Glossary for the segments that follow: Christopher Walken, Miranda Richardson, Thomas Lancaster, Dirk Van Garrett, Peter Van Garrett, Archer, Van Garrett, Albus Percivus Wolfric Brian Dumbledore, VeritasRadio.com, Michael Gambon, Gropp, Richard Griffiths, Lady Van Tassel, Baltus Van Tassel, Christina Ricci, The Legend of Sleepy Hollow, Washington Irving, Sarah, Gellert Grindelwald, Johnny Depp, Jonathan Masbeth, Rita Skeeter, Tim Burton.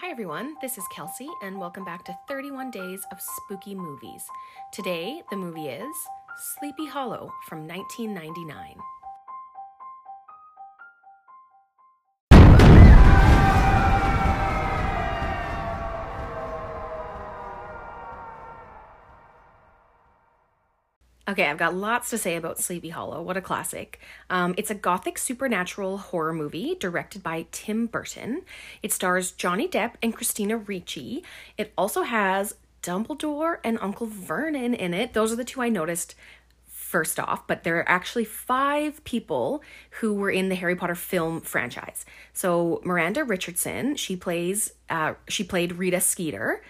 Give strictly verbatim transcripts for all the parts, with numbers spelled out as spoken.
Hi everyone, this is Kelsey and welcome back to thirty-one days of Spooky Movies. Today, the movie is Sleepy Hollow from nineteen ninety-nine. Okay, I've got lots to say about Sleepy Hollow. What a classic. Um, it's a gothic supernatural horror movie directed by Tim Burton. It stars Johnny Depp and Christina Ricci. It also has Dumbledore and Uncle Vernon in it. Those are the two I noticed first off, but there are actually five people who were in the Harry Potter film franchise. So Miranda Richardson, she plays, uh, she played Rita Skeeter.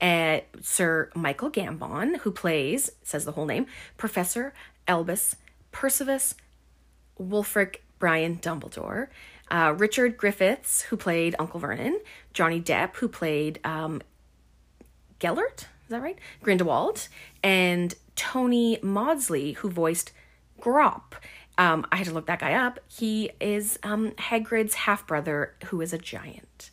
Uh, Sir Michael Gambon, who plays, says the whole name, Professor Albus Percivus Wolfric Brian Dumbledore, uh, Richard Griffiths, who played Uncle Vernon, Johnny Depp, who played um, Gellert, is that right? Grindelwald, and Tony Maudsley, who voiced Gropp. Um, I had to look that guy up. He is um, Hagrid's half-brother, who is a giant.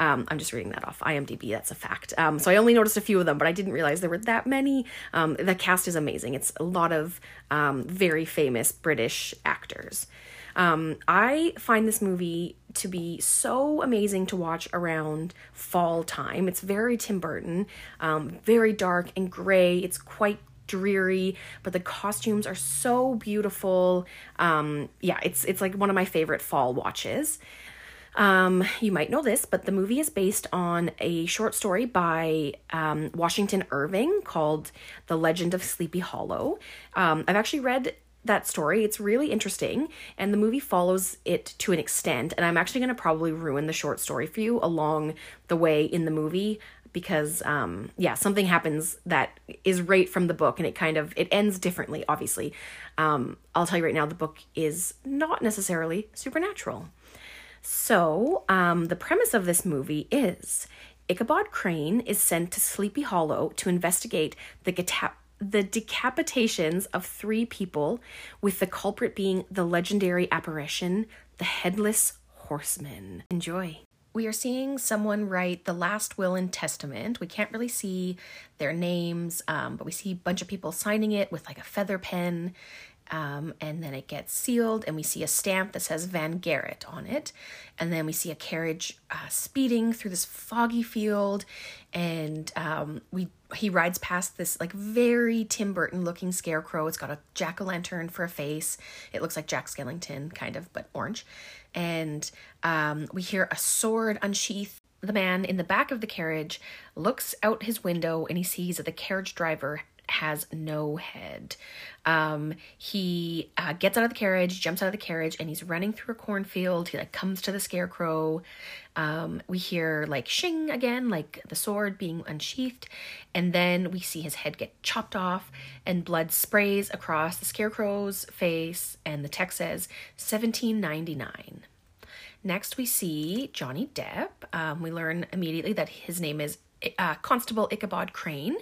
Um, I'm just reading that off I M D B, that's a fact. Um, so I only noticed a few of them, but I didn't realize there were that many. Um, the cast is amazing. It's a lot of um, very famous British actors. Um, I find this movie to be so amazing to watch around fall time. It's very Tim Burton, um, very dark and gray. It's quite dreary, but the costumes are so beautiful. Um, yeah, it's it's like one of my favorite fall watches. Um, you might know this, but the movie is based on a short story by um, Washington Irving called The Legend of Sleepy Hollow. Um, I've actually read that story. It's really interesting, and the movie follows it to an extent, and I'm actually going to probably ruin the short story for you along the way in the movie because, um, yeah, something happens that is right from the book, and it kind of, it ends differently, obviously. Um, I'll tell you right now, the book is not necessarily supernatural. So, um, the premise of this movie is Ichabod Crane is sent to Sleepy Hollow to investigate the geta- the decapitations of three people, with the culprit being the legendary apparition, the Headless Horseman. Enjoy. We are seeing someone write the last will and testament. We can't really see their names, um, but we see a bunch of people signing it with like a feather pen. Um, and then it gets sealed, and we see a stamp that says Van Garrett on it. And then we see a carriage uh, speeding through this foggy field, and um, we he rides past this like very Tim Burton looking scarecrow. It's got a jack-o'-lantern for a face. It looks like Jack Skellington, kind of, but orange. And um, we hear a sword unsheathed. The man in the back of the carriage looks out his window, and he sees that the carriage driver has no head. Um, he uh, gets out of the carriage, jumps out of the carriage, and he's running through a cornfield. He like comes to the scarecrow. Um, we hear like shing again, like the sword being unsheathed, and then we see his head get chopped off, and blood sprays across the scarecrow's face, and the text says seventeen ninety-nine. Next we see Johnny Depp. Um, we learn immediately that his name is Uh, Constable Ichabod Crane,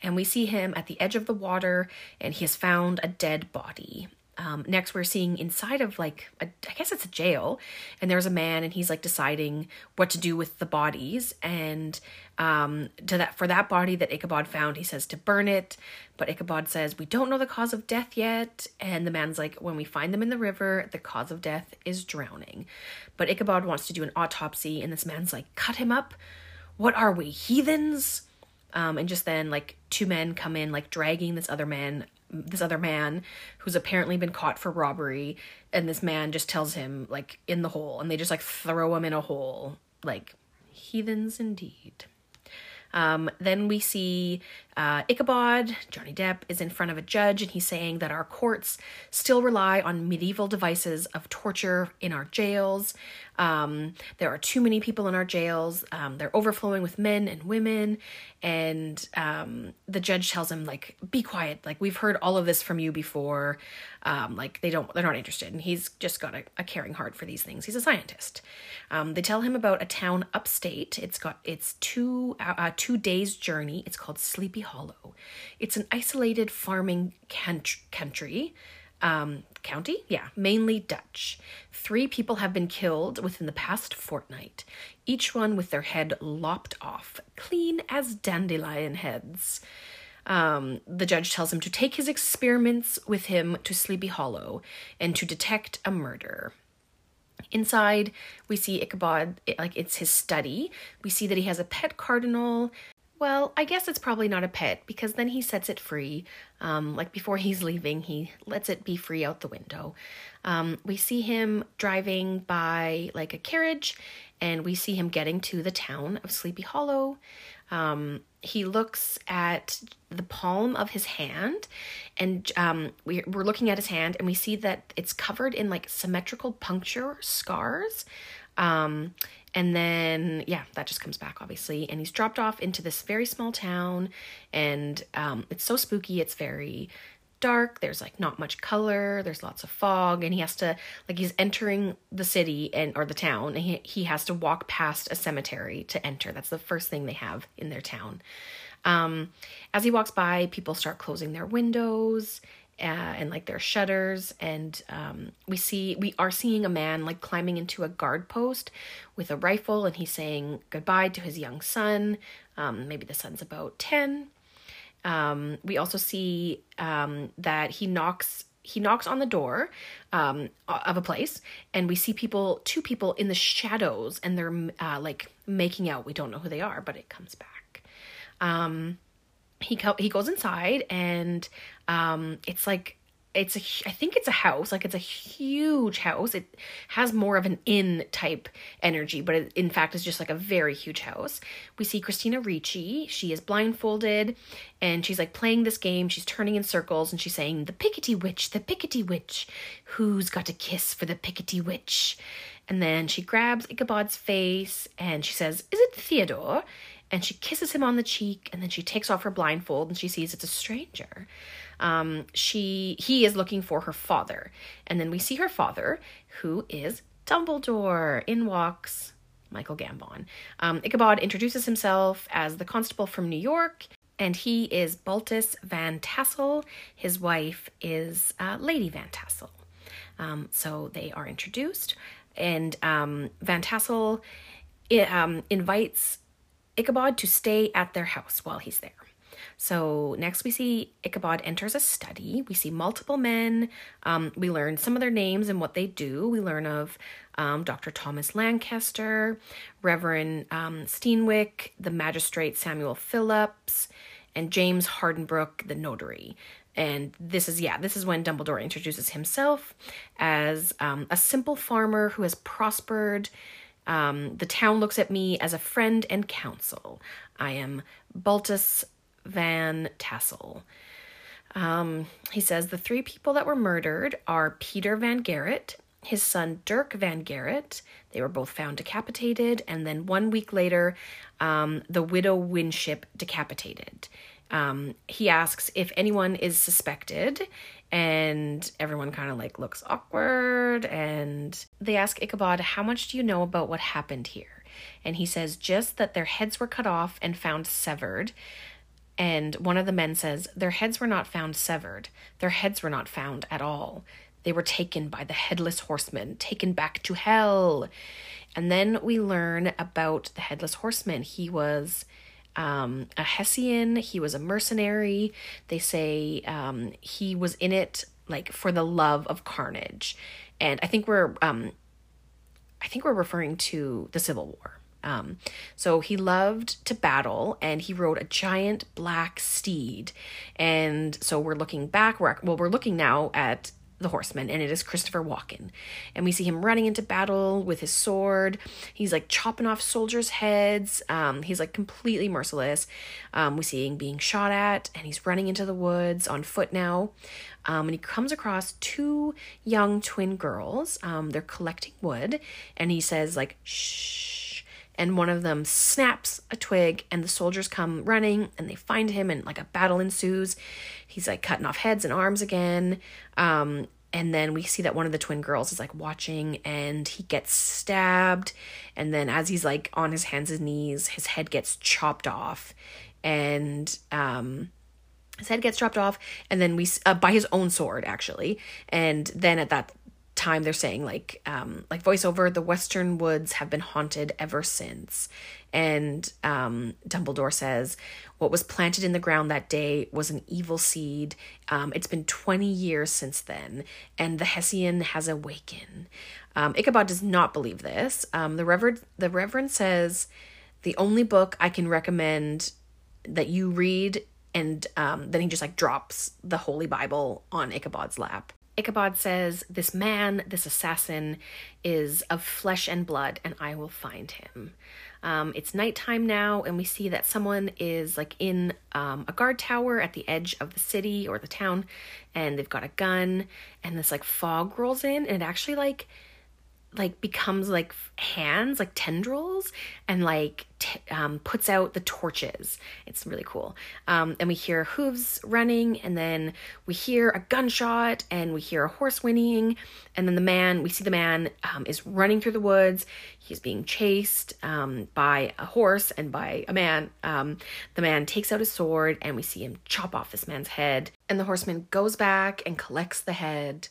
and we see him at the edge of the water, and he has found a dead body. Um, next we're seeing inside of like a, I guess it's a jail, and there's a man, and he's like deciding what to do with the bodies, and um, to that for that body that Ichabod found, he says to burn it, but Ichabod says we don't know the cause of death yet, and the man's like, when we find them in the river, the cause of death is drowning. But Ichabod wants to do an autopsy, and this man's like, cut him up. What are we, heathens? Um, and just then, like, two men come in, like, dragging this other man, this other man who's apparently been caught for robbery. And this man just tells him, like, in the hole. And they just, like, throw him in a hole. Like, heathens indeed. Um, then we see uh, Ichabod, Johnny Depp, is in front of a judge, and he's saying that our courts still rely on medieval devices of torture in our jails. Um, there are too many people in our jails. Um, they're overflowing with men and women. And um, the judge tells him, like, be quiet. Like, we've heard all of this from you before. Um, like, they don't, they're not interested. And he's just got a, a caring heart for these things. He's a scientist. Um, they tell him about a town upstate. It's got, it's two, uh, two days journey. It's called Sleepy Hollow. It's an isolated farming can- country. um, county, yeah, mainly Dutch. Three people have been killed within the past fortnight, each one with their head lopped off, clean as dandelion heads. Um, the judge tells him to take his experiments with him to Sleepy Hollow and to detect a murder. Inside, we see Ichabod, like it's his study. We see that he has a pet cardinal. Well, I guess it's probably not a pet because then he sets it free. Um, like before he's leaving, he lets it be free out the window. Um, we see him driving by like a carriage and we see him getting to the town of Sleepy Hollow. Um, he looks at the palm of his hand and um, we, we're looking at his hand and we see that it's covered in like symmetrical puncture scars. Um, and then, yeah, that just comes back obviously. And he's dropped off into this very small town and um, it's so spooky. It's very dark. There's like not much color. There's lots of fog and he has to, like he's entering the city and or the town and he, he has to walk past a cemetery to enter. That's the first thing they have in their town. Um, as he walks by, people start closing their windows uh, and like their shutters. And um, we see, we are seeing a man like climbing into a guard post with a rifle and he's saying goodbye to his young son. Um, maybe the son's about ten. Um, we also see, um, that he knocks, he knocks on the door, um, of a place and we see people, two people in the shadows and they're, uh, like making out. We don't know who they are, but it comes back. Um, he, co- he goes inside and, um, it's like, it's a, I think it's a house, like it's a huge house. It has more of an inn type energy, but it, in fact, it's just like a very huge house. We see Christina Ricci. She is blindfolded and she's like playing this game. She's turning in circles and she's saying, the Pickety Witch, the Pickety Witch, who's got a kiss for the Pickety Witch? And then she grabs Ichabod's face and she says, is it Theodore? And she kisses him on the cheek and then she takes off her blindfold and she sees it's a stranger. Um, she, he is looking for her father. And then we see her father, who is Dumbledore. In walks Michael Gambon. Um, Ichabod introduces himself as the constable from New York, and he is Baltus Van Tassel. His wife is uh, Lady Van Tassel. Um, so they are introduced, and um, Van Tassel um, invites Ichabod to stay at their house while he's there. So next we see Ichabod enters a study. We see multiple men. Um, we learn some of their names and what they do. We learn of um, Doctor Thomas Lancaster, Reverend um, Steenwick, the magistrate Samuel Phillips, and James Hardenbrook, the notary. And this is, yeah, this is when Dumbledore introduces himself as um, a simple farmer who has prospered. Um, the town looks at me as a friend and counsel. I am Baltus Van Tassel. Um, he says the three people that were murdered are Peter Van Garrett, his son Dirk Van Garrett. They were both found decapitated, and then one week later, um, the Widow Winship decapitated. Um, he asks if anyone is suspected, and everyone kind of like looks awkward, and they ask Ichabod, how much do you know about what happened here? And he says just that their heads were cut off and found severed. And one of the men says, their heads were not found severed. Their heads were not found at all. They were taken by the Headless Horseman, taken back to hell. And then we learn about the Headless Horseman. He was um, a Hessian. He was a mercenary. They say um, he was in it like for the love of carnage. And I think we're, um, I think we're referring to the Civil War. Um, so he loved to battle and he rode a giant black steed. And so we're looking back, we're, well, we're looking now at the horseman, and it is Christopher Walken. And we see him running into battle with his sword. He's like chopping off soldiers' heads. Um, he's like completely merciless. Um, we see him being shot at and he's running into the woods on foot now. Um, and he comes across two young twin girls. Um, they're collecting wood and he says like, shh. And one of them snaps a twig and the soldiers come running and they find him and like a battle ensues. He's like cutting off heads and arms again. Um, and then we see that one of the twin girls is like watching and he gets stabbed. And then as he's like on his hands and knees, his head gets chopped off. And um, His head gets chopped off, and then we uh, by his own sword, actually. And then at that time, they're saying, like, um, like voiceover, the Western woods have been haunted ever since. And um, Dumbledore says, what was planted in the ground that day was an evil seed. Um, it's been twenty years since then, and the Hessian has awakened. Um, Ichabod does not believe this. Um, the Reverend, the Reverend says, the only book I can recommend that you read. And um, then he just like drops the Holy Bible on Ichabod's lap. Ichabod says, this man, this assassin, is of flesh and blood, and I will find him. Um, it's nighttime now, and we see that someone is like in um, a guard tower at the edge of the city or the town, and they've got a gun, and this like fog rolls in, and it actually like like becomes like hands, like tendrils, and like t- um, puts out the torches. It's really cool. Um, and we hear hooves running, and then we hear a gunshot, and we hear a horse whinnying, and then the man, we see the man um, is running through the woods. He's being chased um, by a horse and by a man. Um, the man takes out his sword, and we see him chop off this man's head, and the horseman goes back and collects the head.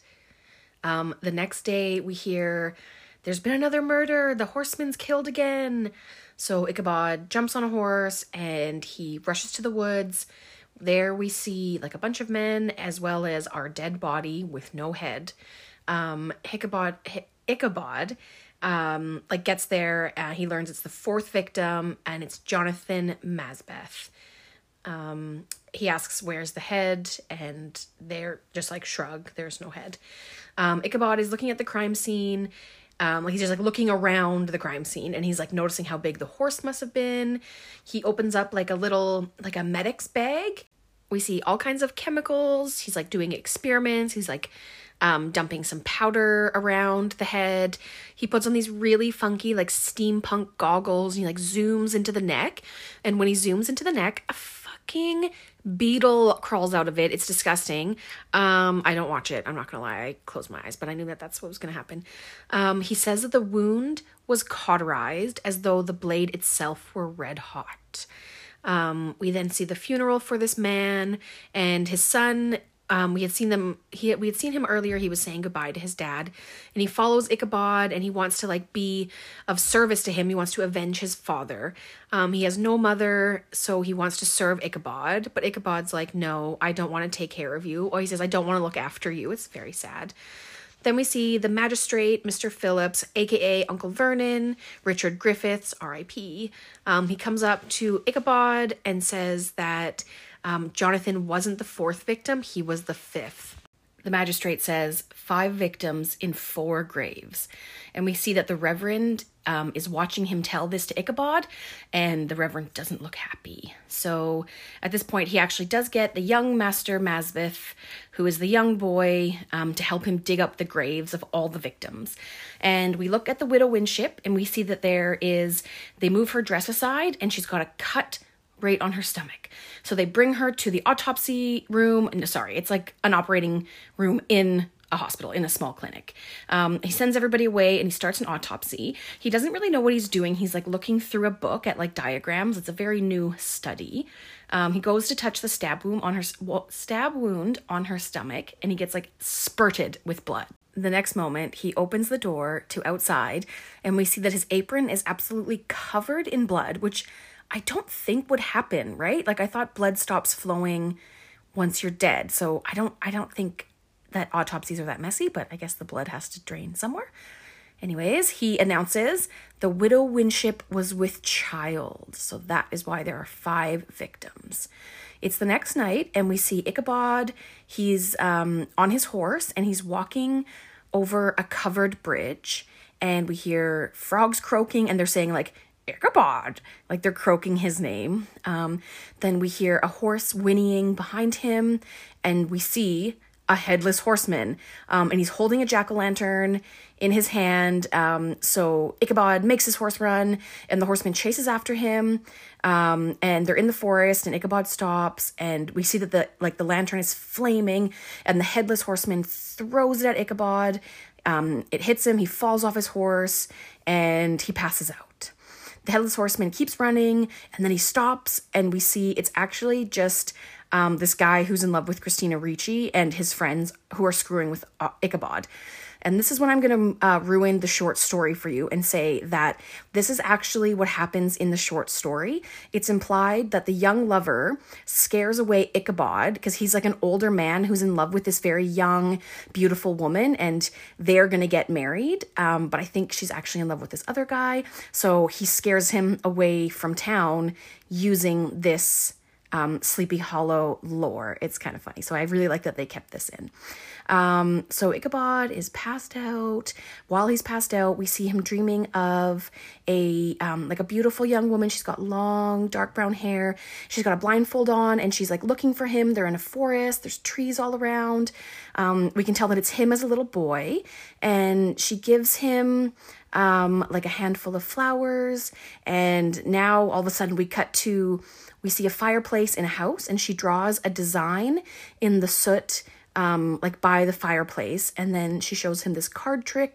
Um, the next day we hear there's been another murder. The horseman's killed again. So Ichabod jumps on a horse and he rushes to the woods. There we see like a bunch of men as well as our dead body with no head. Um, Ichabod, Ichabod, um, like gets there and he learns it's the fourth victim and it's Jonathan Masbeth. Um, he asks, where's the head? And they're just like, shrug, there's no head. Um, Ichabod is looking at the crime scene. Um, like he's just like looking around the crime scene, and he's like noticing how big the horse must have been. He opens up like a little, like a medic's bag. We see all kinds of chemicals. He's like doing experiments. He's like um, dumping some powder around the head. He puts on these really funky like steampunk goggles, and he like zooms into the neck. And when he zooms into the neck, a fucking beetle crawls out of it. It's disgusting. Um, I don't watch it. I'm not gonna lie. I closed my eyes, but I knew that that's what was gonna happen. Um, he says that the wound was cauterized as though the blade itself were red hot. Um, we then see the funeral for this man and his son. Um, we had seen them. He we had seen him earlier. He was saying goodbye to his dad, and he follows Ichabod, and he wants to like be of service to him. He wants to avenge his father. Um, he has no mother, so he wants to serve Ichabod. But Ichabod's like, no, I don't want to take care of you. Or he says, I don't want to look after you. It's very sad. Then we see the magistrate, Mister Phillips, a k a. Uncle Vernon, Richard Griffiths, R I P Um, he comes up to Ichabod and says that um, Jonathan wasn't the fourth victim, he was the fifth. The magistrate says, five victims in four graves. And we see that the Reverend um, is watching him tell this to Ichabod, and the Reverend doesn't look happy. So at this point, he actually does get the young Master Masbeth, who is the young boy, um, to help him dig up the graves of all the victims. And we look at the Widow Winship, and we see that there is, they move her dress aside, and she's got a cut right on her stomach. So they bring her to the autopsy room. No, sorry, it's like an operating room in a hospital, in a small clinic. Um, he sends everybody away and he starts an autopsy. He doesn't really know what he's doing. He's like looking through a book at like diagrams. It's a very new study. Um, he goes to touch the stab wound on her well, stab wound on her stomach, and he gets like spurted with blood. The next moment, he opens the door to outside, and we see that his apron is absolutely covered in blood, which I don't think would happen, right? Like I thought blood stops flowing once you're dead. So I don't I don't think that autopsies are that messy, but I guess the blood has to drain somewhere. Anyways, he announces the Widow Winship was with child. So that is why there are five victims. It's the next night, and we see Ichabod. He's um, on his horse, and he's walking over a covered bridge, and we hear frogs croaking, and they're saying like, Ichabod, like they're croaking his name. Um, then we hear a horse whinnying behind him, and we see a headless horseman, um, and he's holding a jack-o'-lantern in his hand. Um, so Ichabod makes his horse run, and the horseman chases after him. Um, and they're in the forest, and Ichabod stops, and we see that the like the lantern is flaming, and the headless horseman throws it at Ichabod. Um, it hits him. He falls off his horse, and he passes out. the Headless Horseman keeps running, and then he stops, and we see it's actually just um, this guy who's in love with Christina Ricci and his friends who are screwing with uh, Ichabod. And this is when I'm going to uh, ruin the short story for you and say that this is actually what happens in the short story. It's implied that the young lover scares away Ichabod because he's like an older man who's in love with this very young, beautiful woman, and they're going to get married. Um, but I think she's actually in love with this other guy. So he scares him away from town using this Um, Sleepy Hollow lore. It's kind of funny. So I really like that they kept this in. Um, so Ichabod is passed out. While he's passed out, we see him dreaming of a, um, like a beautiful young woman. She's got long, dark brown hair. She's got a blindfold on and she's like looking for him. They're in a forest. There's trees all around. Um, we can tell that it's him as a little boy, and she gives him um, like a handful of flowers. And now all of a sudden we cut to, we see a fireplace in a house, and she draws a design in the soot, um, like by the fireplace. And then she shows him this card trick,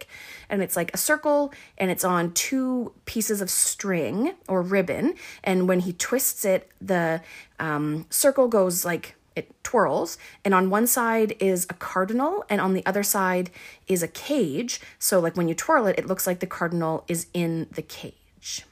and it's like a circle, and it's on two pieces of string or ribbon. And when he twists it, the um, circle goes like, it twirls, and on one side is a cardinal, and on the other side is a cage. So like when you twirl it, it looks like the cardinal is in the cage.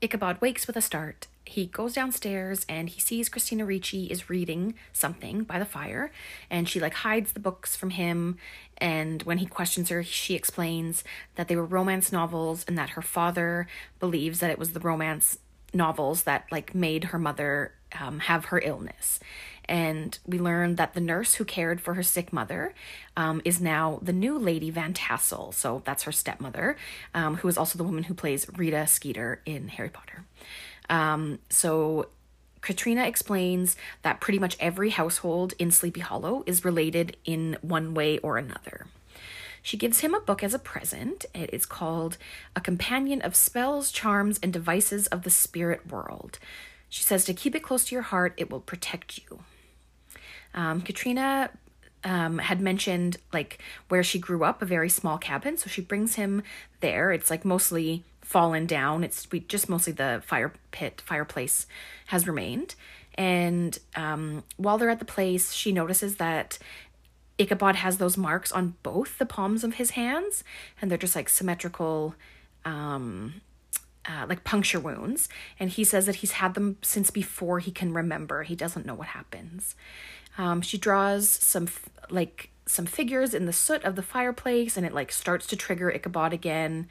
Ichabod wakes with a start. He goes downstairs and he sees Christina Ricci is reading something by the fire, and she like hides the books from him. And when he questions her, she explains that they were romance novels and that her father believes that it was the romance novels that like made her mother um, have her illness. And we learn that the nurse who cared for her sick mother um, is now the new Lady Van Tassel. So that's her stepmother, um, who is also the woman who plays Rita Skeeter in Harry Potter. Um, so Katrina explains that pretty much every household in Sleepy Hollow is related in one way or another. She gives him a book as a present. It is called A Companion of Spells, Charms, and Devices of the Spirit World. She says to keep it close to your heart, it will protect you. Um, Katrina um, had mentioned like where she grew up, a very small cabin. So she brings him there. It's like mostly fallen down. It's we just mostly the fire pit, fireplace has remained. And um, while they're at the place, she notices that Ichabod has those marks on both the palms of his hands, and they're just like symmetrical, um, uh, like puncture wounds. And he says that he's had them since before he can remember. He doesn't know what happens. Um, she draws some f- like some figures in the soot of the fireplace, and it like starts to trigger Ichabod again.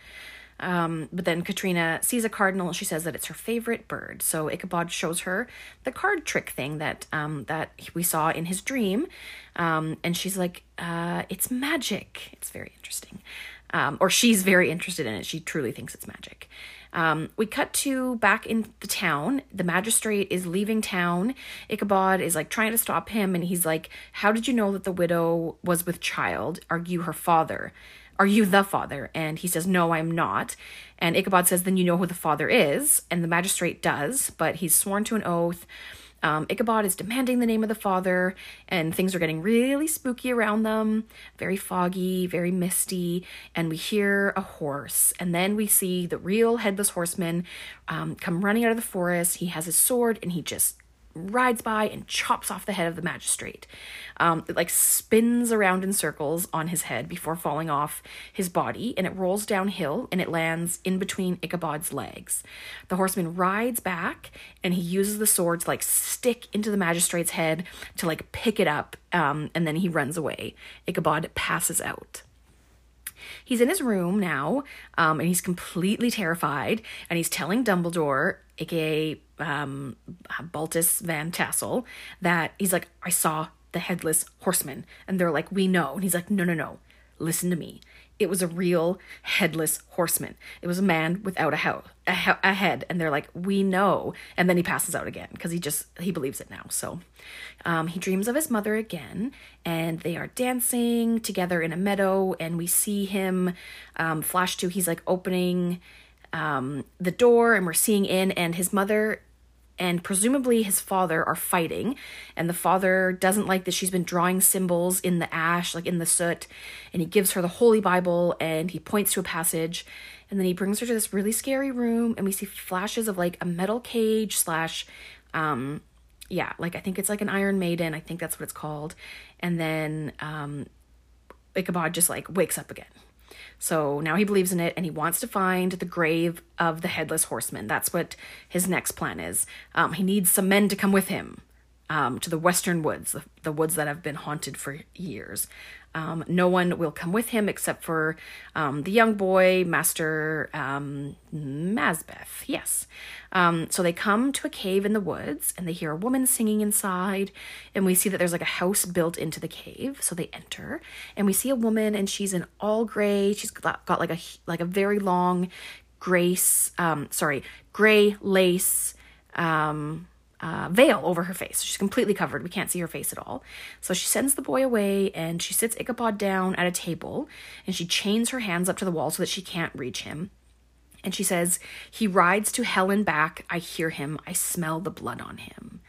Um, but then Katrina sees a cardinal and she says that it's her favorite bird. So Ichabod shows her the card trick thing that, um, that we saw in his dream. Um, and she's like, uh, it's magic. It's very interesting. Um, or she's very interested in it. She truly thinks it's magic. Um, we cut to back in the town. The magistrate is leaving town. Ichabod is like trying to stop him. And he's like, how did you know that the widow was with child? Are you her father? Are you the father? And he says, no, I'm not. And Ichabod says, then you know who the father is. And the magistrate does, but he's sworn to an oath. Um, Ichabod is demanding the name of the father, and things are getting really spooky around them. Very foggy, very misty. And we hear a horse. And then we see the real Headless Horseman um, come running out of the forest. He has his sword and he just rides by and chops off the head of the magistrate. Um, it like spins around in circles on his head before falling off his body, and it rolls downhill and it lands in between Ichabod's legs. The horseman rides back and he uses the sword to like stick into the magistrate's head to like pick it up, um, and then he runs away. Ichabod passes out. He's in his room now, um, and he's completely terrified, and he's telling Dumbledore, aka um, Baltus Van Tassel, that he's like, I saw the Headless Horseman. And they're like, we know. And he's like, no, no, no, listen to me. It was a real Headless Horseman. It was a man without a, ho- a, ho- a head. And they're like, we know. And then he passes out again because he just, he believes it now. So um, he dreams of his mother again, and they are dancing together in a meadow. And we see him um, flash to, he's like opening um, the door, and we're seeing in, and his mother and presumably his father are fighting, and the father doesn't like that she's been drawing symbols in the ash, like in the soot, and he gives her the Holy Bible, and he points to a passage, And then he brings her to this really scary room, and we see flashes of like a metal cage slash, um, yeah, like I think it's like an Iron Maiden. I think that's what it's called. And then um, Ichabod just like wakes up again. So now he believes in it, and he wants to find the grave of the Headless Horseman. That's what his next plan is. Um, he needs some men to come with him um, to the western woods, the, the woods that have been haunted for years. Um, no one will come with him except for um, the young boy, Master um, Masbeth. Yes. Um, so they come to a cave in the woods, and they hear a woman singing inside, and we see that there's like a house built into the cave. So they enter, and we see a woman, and she's in all gray. She's got, got like a like a very long grace, um, sorry, gray lace um Uh, veil over her face. She's completely covered. We can't see her face at all. So she sends the boy away, and she sits Ichabod down at a table, and she chains her hands up to the wall so that she can't reach him. And she says, "He rides to hell and back. I hear him. I smell the blood on him."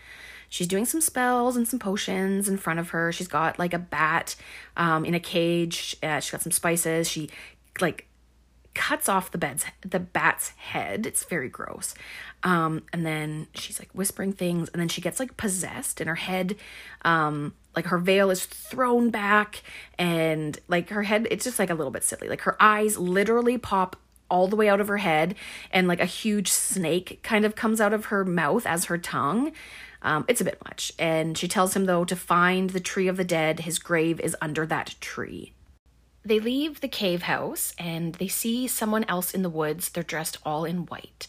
She's doing some spells and some potions in front of her. She's got like a bat um, in a cage. Uh, she's got some spices. She like cuts off the bed's the bat's head. It's very gross. Um, and then she's like whispering things, and then she gets like possessed, and her head, um, like her veil is thrown back, and like her head, it's just like a little bit silly. Like her eyes literally pop all the way out of her head, and like a huge snake kind of comes out of her mouth as her tongue. Um, it's a bit much. And she tells him though to find the tree of the dead. His grave is under that tree. They leave the cave house, and they see someone else in the woods. They're dressed all in white.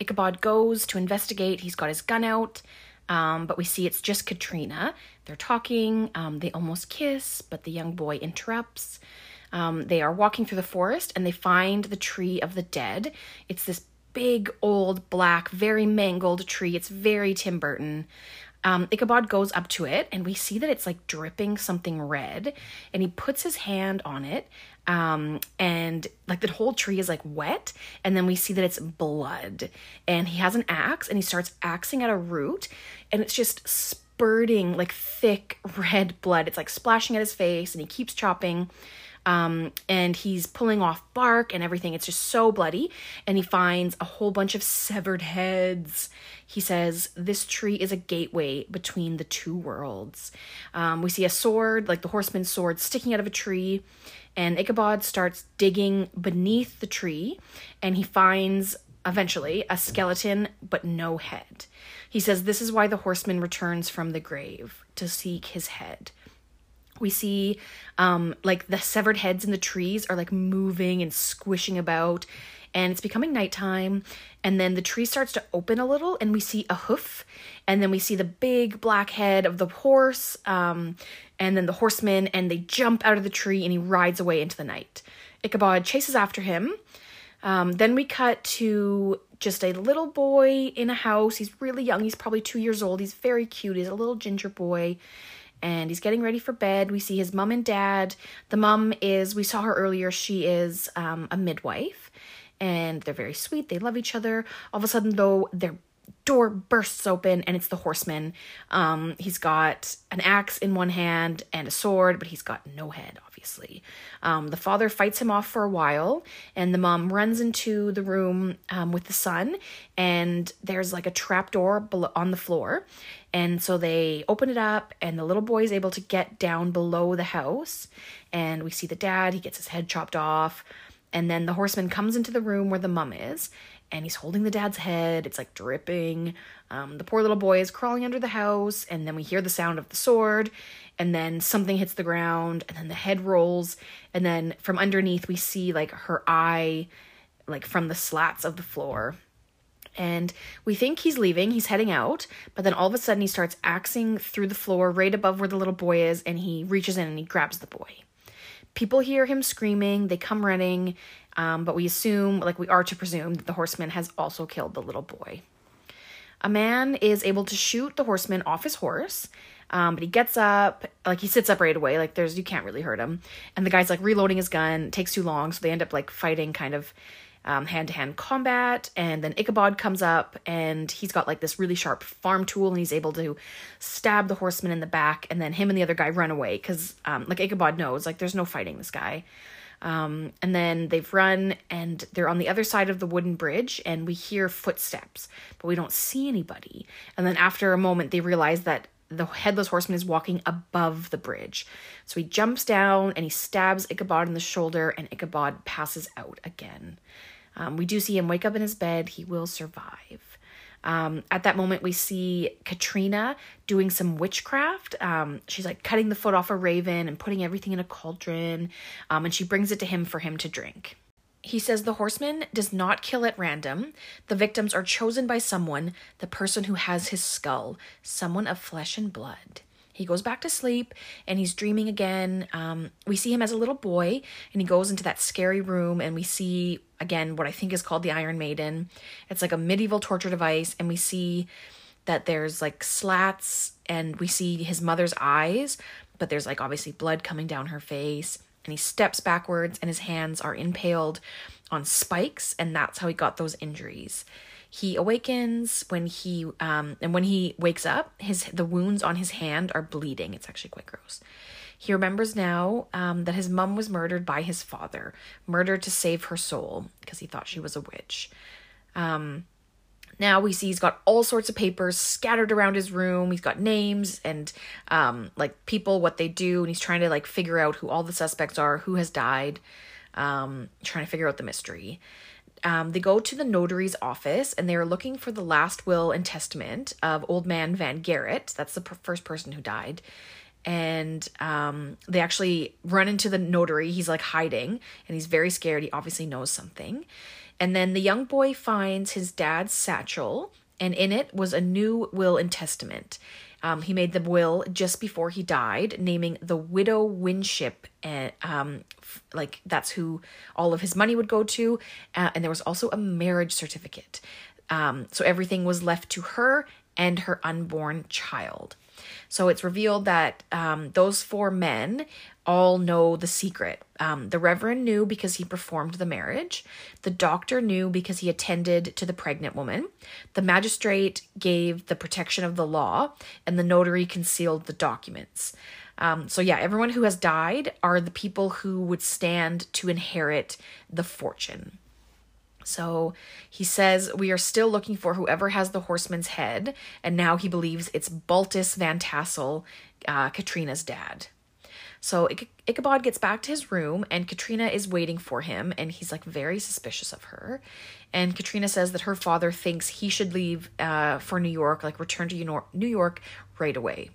Ichabod goes to investigate. He's got his gun out, um, but we see it's just Katrina. They're talking. Um, they almost kiss, but the young boy interrupts. Um, they are walking through the forest, and they find the tree of the dead. It's this big, old, black, very mangled tree. It's very Tim Burton. Um, Ichabod goes up to it, and we see that it's like dripping something red, and he puts his hand on it, um, and like the whole tree is like wet, and then we see that it's blood, and he has an axe, and he starts axing at a root, and it's just spurting like thick red blood. It's like splashing at his face, and he keeps chopping, um, and he's pulling off bark and everything. It's just so bloody, and he finds a whole bunch of severed heads. He says, "This tree is a gateway between the two worlds." Um, we see a sword, like the horseman's sword, sticking out of a tree. And Ichabod starts digging beneath the tree. And he finds, eventually, a skeleton, but no head. He says, "This is why the horseman returns from the grave, to seek his head." We see, um, like, the severed heads in the trees are, like, moving and squishing about. And it's becoming nighttime, and then the tree starts to open a little, and we see a hoof, and then we see the big black head of the horse, um, and then the horseman, and they jump out of the tree, and he rides away into the night. Ichabod chases after him. Um, then we cut to just a little boy in a house. He's really young. He's probably two years old. He's very cute. He's a little ginger boy. And he's getting ready for bed. We see his mom and dad. The mom is, we saw her earlier, she is um, a midwife. And they're very sweet. They love each other. All of a sudden, though, their door bursts open, and it's the horseman. Um, he's got an axe in one hand and a sword, but he's got no head, obviously. Um, the father fights him off for a while, and the mom runs into the room um, with the son, and there's like a trap door on the floor. And so they open it up, and the little boy is able to get down below the house. And we see the dad. He gets his head chopped off. And then the horseman comes into the room where the mum is, and he's holding the dad's head. It's like dripping. Um, the poor little boy is crawling under the house, and then we hear the sound of the sword, and then something hits the ground, and then the head rolls, and then from underneath we see like her eye, like from the slats of the floor. And we think he's leaving, he's heading out, but then all of a sudden he starts axing through the floor right above where the little boy is, and he reaches in and he grabs the boy. People hear him screaming, they come running, um, but we assume, like we are to presume, that the horseman has also killed the little boy. A man is able to shoot the horseman off his horse, um, but he gets up, like he sits up right away, like there's, you can't really hurt him. And the guy's like reloading his gun, it takes too long, so they end up like fighting kind of um, hand-to-hand combat. And then Ichabod comes up, and he's got like this really sharp farm tool, and he's able to stab the horseman in the back, and then him and the other guy run away, because um, like Ichabod knows, like there's no fighting this guy. Um, and then they've run and they're on the other side of the wooden bridge, and we hear footsteps, but we don't see anybody. And then after a moment, they realize that the Headless Horseman is walking above the bridge. So he jumps down and he stabs Ichabod in the shoulder, and Ichabod passes out again. Um, we do see him wake up in his bed. He will survive. Um, at that moment, we see Katrina doing some witchcraft. Um, she's like cutting the foot off a raven and putting everything in a cauldron. Um, and she brings it to him for him to drink. He says the horseman does not kill at random. The victims are chosen by someone, the person who has his skull, someone of flesh and blood. He goes back to sleep and he's dreaming again. Um, we see him as a little boy, and he goes into that scary room, and we see again what I think is called the Iron Maiden. It's like a medieval torture device, and we see that there's like slats, and we see his mother's eyes, but there's like obviously blood coming down her face. And he steps backwards, and his hands are impaled on spikes, and that's how he got those injuries. He awakens when he, um, and when he wakes up, his the wounds on his hand are bleeding. It's actually quite gross. He remembers now um, that his mum was murdered by his father, murdered to save her soul, because he thought she was a witch. Um, now we see he's got all sorts of papers scattered around his room. He's got names and um, like people, what they do, and he's trying to like figure out who all the suspects are, who has died, um, trying to figure out the mystery. Um, they go to the notary's office, and they're looking for the last will and testament of old man Van Garrett. That's the per- first person who died. And um, they actually run into the notary. He's like hiding, and he's very scared. He obviously knows something. And then the young boy finds his dad's satchel, and in it was a new will and testament. Um, he made the will just before he died, naming the Widow Winship, and um, f- like that's who all of his money would go to. Uh, and there was also a marriage certificate. Um, so everything was left to her and her unborn child. So it's revealed that um, those four men all know the secret. Um, the Reverend knew because he performed the marriage. The doctor knew because he attended to the pregnant woman. The magistrate gave the protection of the law, and the notary concealed the documents. Um, so yeah, everyone who has died are the people who would stand to inherit the fortune. So he says, we are still looking for whoever has the horseman's head, and now he believes it's Baltus Van Tassel, uh, Katrina's dad. So Ich- Ichabod gets back to his room, and Katrina is waiting for him, and he's like very suspicious of her. And Katrina says that her father thinks he should leave uh, for New York, like return to New York right away.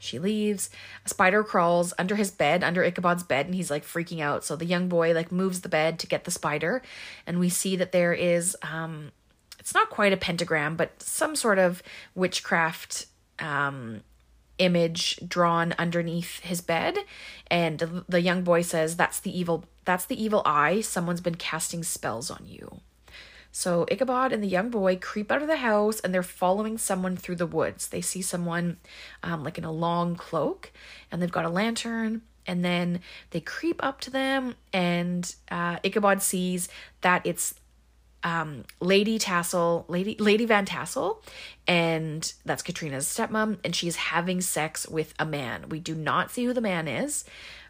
She leaves. A spider crawls under his bed, under Ichabod's bed, and he's like freaking out. So the young boy like moves the bed to get the spider, and we see that there is, um, it's not quite a pentagram, but some sort of witchcraft um, image drawn underneath his bed. And the young boy says, that's the evil, that's the evil eye. Someone's been casting spells on you. So Ichabod and the young boy creep out of the house, and they're following someone through the woods. They see someone um, like in a long cloak, and they've got a lantern, and then they creep up to them, and uh, Ichabod sees that it's um, Lady Tassel, Lady, Lady Van Tassel, and that's Katrina's stepmom, and she's having sex with a man. We do not see who the man is.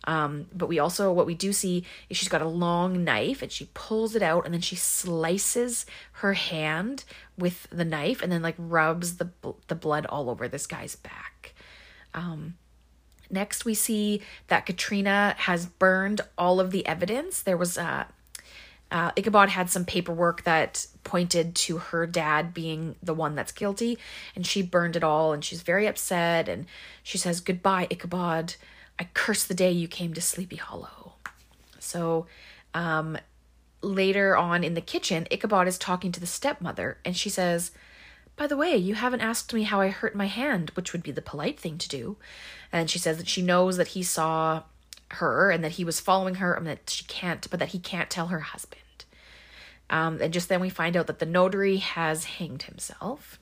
Um, but we also, what we do see is she's got a long knife, and she pulls it out, and then she slices her hand with the knife, and then like rubs the the blood all over this guy's back. Um, next we see that Katrina has burned all of the evidence. There was a, uh, Ichabod had some paperwork that pointed to her dad being the one that's guilty, and she burned it all, and she's very upset, and she says, goodbye, Ichabod. I curse the day you came to Sleepy Hollow. So um, later on in the kitchen, Ichabod is talking to the stepmother, and she says, by the way, you haven't asked me how I hurt my hand, which would be the polite thing to do. And she says that she knows that he saw her and that he was following her, and that she can't, but that he can't tell her husband. Um, and just then we find out that the notary has hanged himself.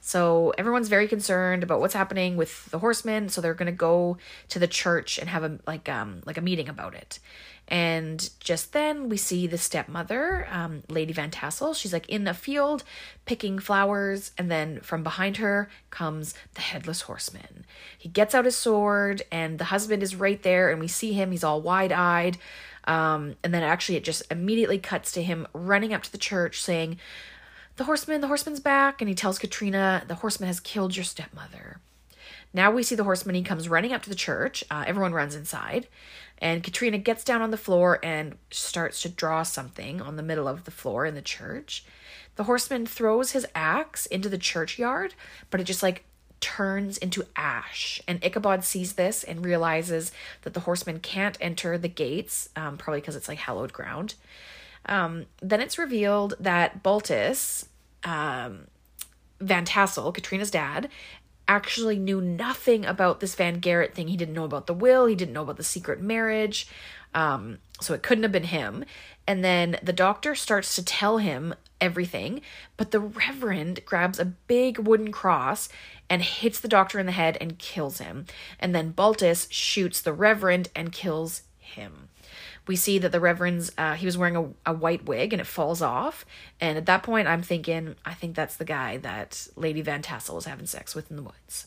So everyone's very concerned about what's happening with the horsemen. So they're going to go to the church and have a like um like a meeting about it. And just then we see the stepmother, um, Lady Van Tassel. She's like in a field picking flowers. And then from behind her comes the Headless Horseman. He gets out his sword and the husband is right there. And we see him. He's all wide-eyed. Um, and then actually it just immediately cuts to him running up to the church saying, the horseman, the horseman's back. And he tells Katrina, the horseman has killed your stepmother. Now we see the horseman. He comes running up to the church. Uh, everyone runs inside. And Katrina gets down on the floor and starts to draw something on the middle of the floor in the church. The horseman throws his axe into the churchyard, but it just like turns into ash. And Ichabod sees this and realizes that the horseman can't enter the gates, um, probably because it's like hallowed ground. Um, then it's revealed that Baltus, um, Van Tassel, Katrina's dad, actually knew nothing about this Van Garrett thing. He didn't know about the will. He didn't know about the secret marriage. Um, so it couldn't have been him. And then the doctor starts to tell him everything, but the reverend grabs a big wooden cross and hits the doctor in the head and kills him. And then Baltus shoots the reverend and kills him. We see that the reverend's, uh, he was wearing a, a white wig and it falls off. And at that point, I'm thinking, I think that's the guy that Lady Van Tassel was having sex with in the woods.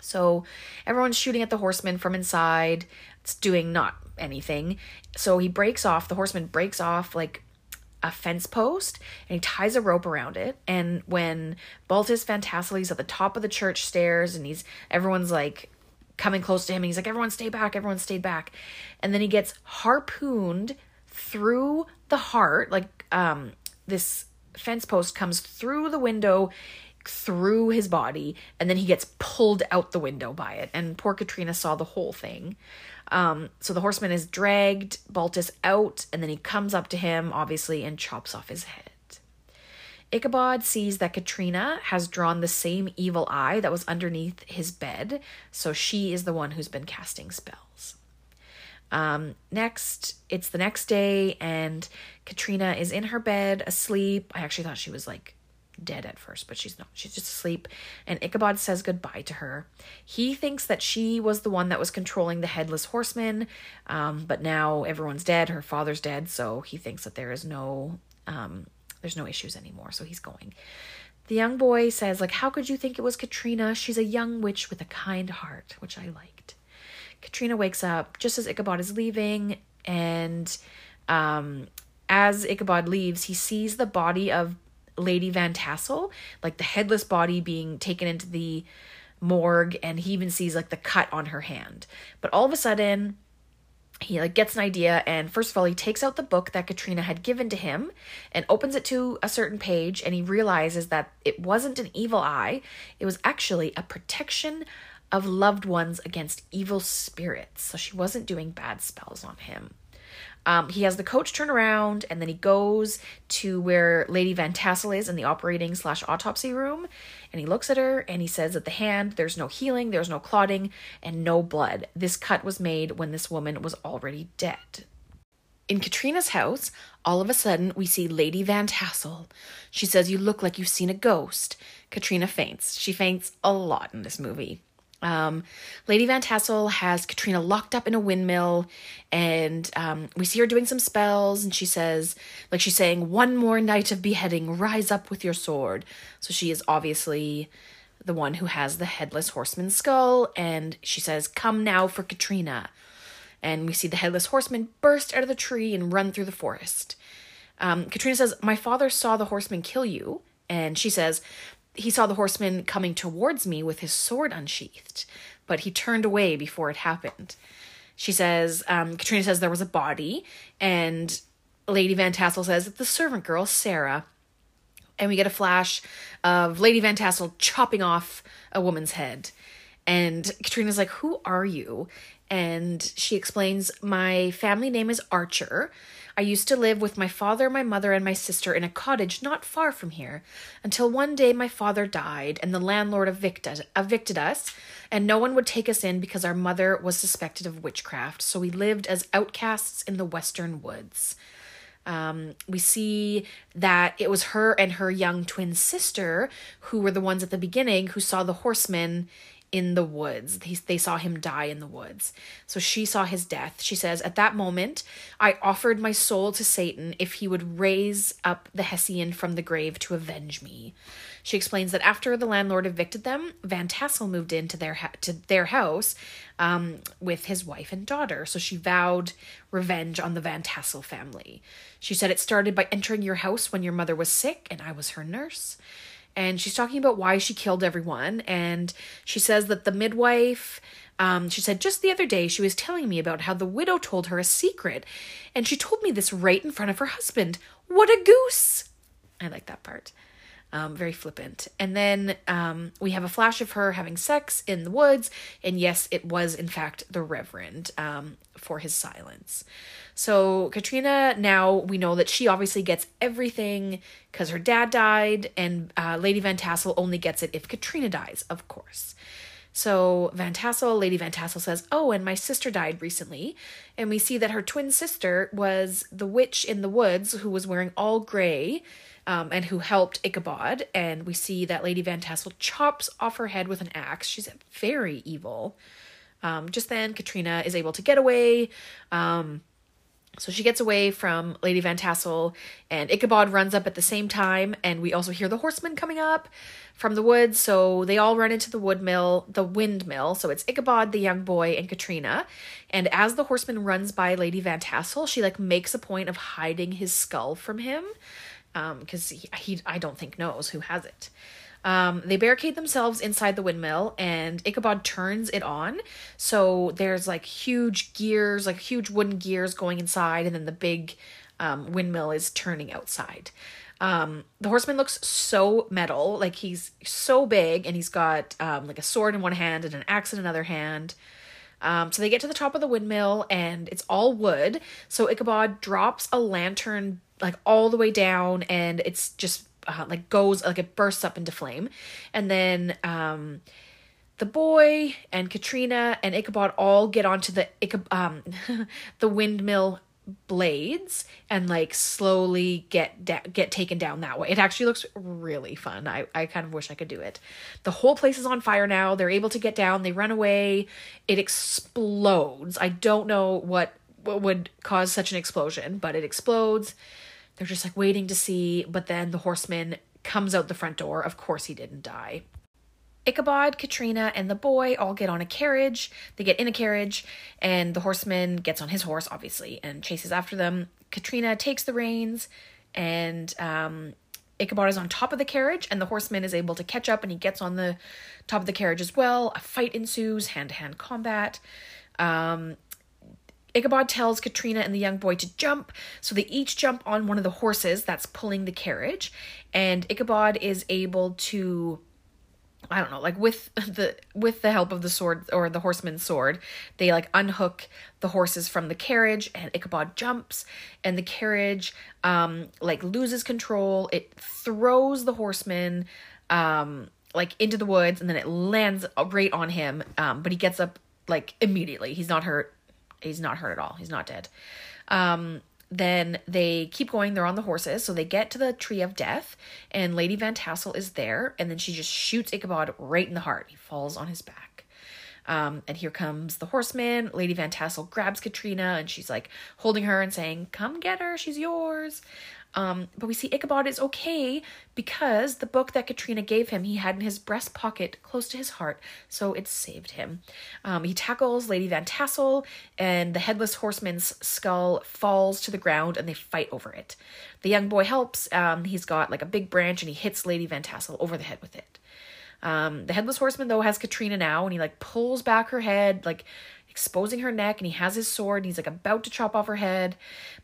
So everyone's shooting at the horseman from inside. It's doing not anything. So he breaks off, the horseman breaks off like a fence post and he ties a rope around it. And when Baltus Van Tassel is at the top of the church stairs and he's, everyone's like, coming close to him, and he's like, everyone stay back, everyone stay back. And then he gets harpooned through the heart, like um, this fence post comes through the window, through his body, and then he gets pulled out the window by it. And poor Katrina saw the whole thing. Um, so the horseman is dragged, Baltus out, and then he comes up to him, obviously, and chops off his head. Ichabod sees that Katrina has drawn the same evil eye that was underneath his bed, so she is the one who's been casting spells. Um, next, it's the next day, and Katrina is in her bed, asleep. I actually thought she was, like, dead at first, but she's not. She's just asleep, and Ichabod says goodbye to her. He thinks that she was the one that was controlling the Headless Horseman, um, but now everyone's dead. Her father's dead, so he thinks that there is no... Um, There's no issues anymore, so he's going. The young boy says, like, how could you think it was Katrina? She's a young witch with a kind heart, which I liked. Katrina wakes up just as Ichabod is leaving, and um, as Ichabod leaves, he sees the body of Lady Van Tassel, like the headless body being taken into the morgue, and he even sees, like, the cut on her hand. But all of a sudden... he like gets an idea, and first of all, he takes out the book that Katrina had given to him and opens it to a certain page, and he realizes that it wasn't an evil eye. It was actually a protection of loved ones against evil spirits, so she wasn't doing bad spells on him. Um, he has the coach turn around, and then he goes to where Lady Van Tassel is in the operating slash autopsy room, and he looks at her, and he says at the hand, there's no healing, there's no clotting, and no blood. This cut was made when this woman was already dead. In Katrina's house, all of a sudden, we see Lady Van Tassel. She says, you look like you've seen a ghost. Katrina faints. She faints a lot in this movie. Um, Lady Van Tassel has Katrina locked up in a windmill, and um, we see her doing some spells, and she says, like she's saying, one more night of beheading, rise up with your sword. So she is obviously the one who has the Headless Horseman's skull, and she says, come now for Katrina. And we see the Headless Horseman burst out of the tree and run through the forest. Um, Katrina says, my father saw the horseman kill you, and she says, he saw the horseman coming towards me with his sword unsheathed, but he turned away before it happened. She says, um, Katrina says there was a body, and Lady Van Tassel says that the servant girl, Sarah, and we get a flash of Lady Van Tassel chopping off a woman's head. And Katrina's like, who are you? And she explains, my family name is Archer. I used to live with my father, my mother, and my sister in a cottage not far from here, until one day my father died and the landlord evicted, evicted us, and no one would take us in because our mother was suspected of witchcraft, so we lived as outcasts in the western woods. Um, we see that it was her and her young twin sister who were the ones at the beginning who saw the horseman in the woods. They, they saw him die in the woods. So she saw his death. She says, "At that moment, I offered my soul to Satan if he would raise up the Hessian from the grave to avenge me." She explains that after the landlord evicted them, Van Tassel moved into their ha- to their house um, with his wife and daughter. So she vowed revenge on the Van Tassel family. She said, "It started by entering your house when your mother was sick and I was her nurse." And she's talking about why she killed everyone. And she says that the midwife, um, she said, "Just the other day, she was telling me about how the widow told her a secret. And she told me this right in front of her husband. What a goose." I like that part. Um, very flippant. And then um, we have a flash of her having sex in the woods. And yes, it was, in fact, the Reverend um, for his silence. So Katrina, now we know that she obviously gets everything because her dad died, and uh, Lady Van Tassel only gets it if Katrina dies, of course. So Van Tassel, Lady Van Tassel says, "Oh, and my sister died recently." And we see that her twin sister was the witch in the woods who was wearing all gray um, and who helped Ichabod. And we see that Lady Van Tassel chops off her head with an axe. She's very evil. Um, just then, Katrina is able to get away. Um, so she gets away from Lady Van Tassel, and Ichabod runs up at the same time. And we also hear the horsemen coming up from the woods. So they all run into the wood mill, the windmill. So it's Ichabod, the young boy, and Katrina. And as the horseman runs by Lady Van Tassel, she like makes a point of hiding his skull from him. Um, cause he, he, I don't think knows who has it. Um, they barricade themselves inside the windmill, and Ichabod turns it on. So there's like huge gears, like huge wooden gears going inside, and then the big um, windmill is turning outside. Um, the horseman looks so metal, like he's so big, and he's got um, like a sword in one hand and an axe in another hand. Um, so they get to the top of the windmill, and it's all wood. So Ichabod drops a lantern like all the way down, and it's just Uh, like goes, like it bursts up into flame. And then um, the boy and Katrina and Ichabod all get onto the um, the windmill blades and like slowly get da- get taken down that way. It actually looks really fun. I, I kind of wish I could do it. The whole place is on fire now. They're able to get down. They run away. It explodes. I don't know what, what would cause such an explosion, but it explodes. They're just like waiting to see, but then the horseman comes out the front door. Of course he didn't die. Ichabod, Katrina, and the boy all get on a carriage. They get in a carriage, and the horseman gets on his horse, obviously, and chases after them. Katrina takes the reins, and um, Ichabod is on top of the carriage, and the horseman is able to catch up, and he gets on the top of the carriage as well. A fight ensues, hand-to-hand combat. Um... Ichabod tells Katrina and the young boy to jump, so they each jump on one of the horses that's pulling the carriage, and Ichabod is able to, I don't know, like with the with the help of the sword or the horseman's sword, they like unhook the horses from the carriage, and Ichabod jumps, and the carriage um like loses control. It throws the horseman um like into the woods, and then it lands right on him, um but he gets up like immediately. He's not hurt. He's not hurt at all. He's not dead. Um, then they keep going. They're on the horses. So they get to the tree of death, and Lady Van Tassel is there. And then she just shoots Ichabod right in the heart. He falls on his back. Um, and here comes the horseman. Lady Van Tassel grabs Katrina, and she's like holding her and saying, "Come get her. She's yours." Um, but we see Ichabod is okay because the book that Katrina gave him, he had in his breast pocket close to his heart, so it saved him. Um, he tackles Lady Van Tassel, and the Headless Horseman's skull falls to the ground, and they fight over it. The young boy helps. Um, he's got like a big branch, and he hits Lady Van Tassel over the head with it. Um, the Headless Horseman, though, has Katrina now, and he like pulls back her head, like exposing her neck, and he has his sword, and he's like about to chop off her head,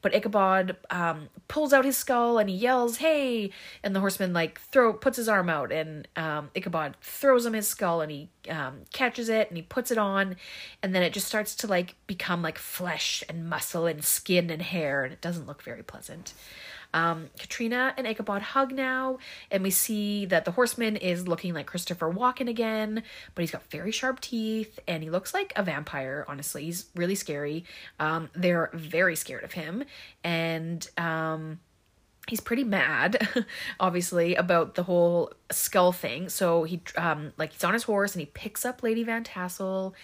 but Ichabod um pulls out his skull, and he yells, "Hey!" And the horseman like throw puts his arm out, and um Ichabod throws him his skull, and he um catches it, and he puts it on, and then it just starts to like become like flesh and muscle and skin and hair, and it doesn't look very pleasant. Um, Katrina and Ichabod hug now, and we see that the horseman is looking like Christopher Walken again, but he's got very sharp teeth, and he looks like a vampire, honestly. He's really scary. Um, they're very scared of him, and um, he's pretty mad, obviously, about the whole skull thing. So he, um, like, he's on his horse, and he picks up Lady Van Tassel,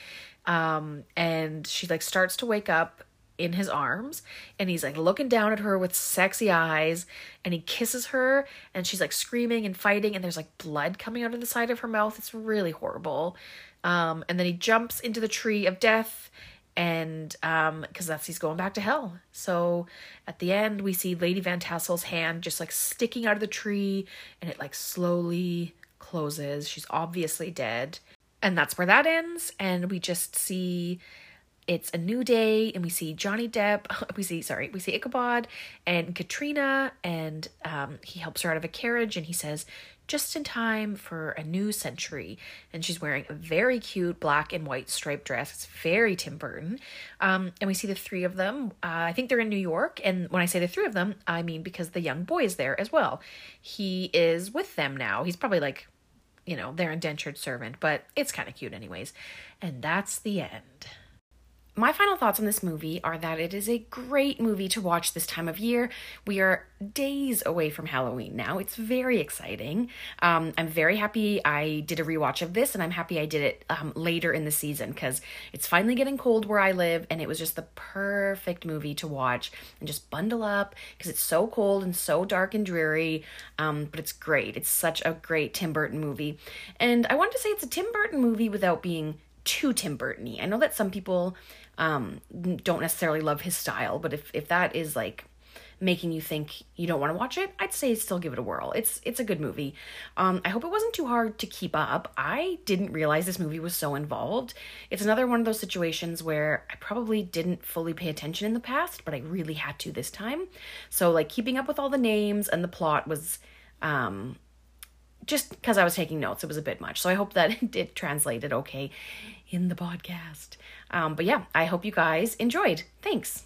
um, and she, like, starts to wake up in his arms, and he's like looking down at her with sexy eyes, and he kisses her, and she's like screaming and fighting, and there's like blood coming out of the side of her mouth. It's really horrible. Um, and then he jumps into the tree of death, and um, because that's he's going back to hell. So at the end, we see Lady Van Tassel's hand just like sticking out of the tree, and it like slowly closes. She's obviously dead, and that's where that ends. And we just see. It's a new day, and we see Johnny Depp, we see, sorry, we see Ichabod and Katrina, and um, he helps her out of a carriage, and he says, just in time for a new century. And she's wearing a very cute black and white striped dress. It's very Tim Burton. Um, and we see the three of them. Uh, I think they're in New York. And when I say the three of them, I mean because the young boy is there as well. He is with them now. He's probably like, you know, their indentured servant, but it's kind of cute anyways. And that's the end. My final thoughts on this movie are that it is a great movie to watch this time of year. We are days away from Halloween now. It's very exciting. Um, I'm very happy I did a rewatch of this, and I'm happy I did it um, later in the season, because it's finally getting cold where I live, and it was just the perfect movie to watch and just bundle up, because it's so cold and so dark and dreary, um, but it's great. It's such a great Tim Burton movie. And I wanted to say it's a Tim Burton movie without being too Tim Burton-y. I know that some people um, don't necessarily love his style, but if, if that is like making you think you don't want to watch it, I'd say still give it a whirl. It's it's a good movie. Um, I hope it wasn't too hard to keep up. I didn't realize this movie was so involved. It's another one of those situations where I probably didn't fully pay attention in the past, but I really had to this time. So like keeping up with all the names and the plot was... Um, just because I was taking notes, it was a bit much. So I hope that it did translate it okay in the podcast. Um, but yeah, I hope you guys enjoyed. Thanks.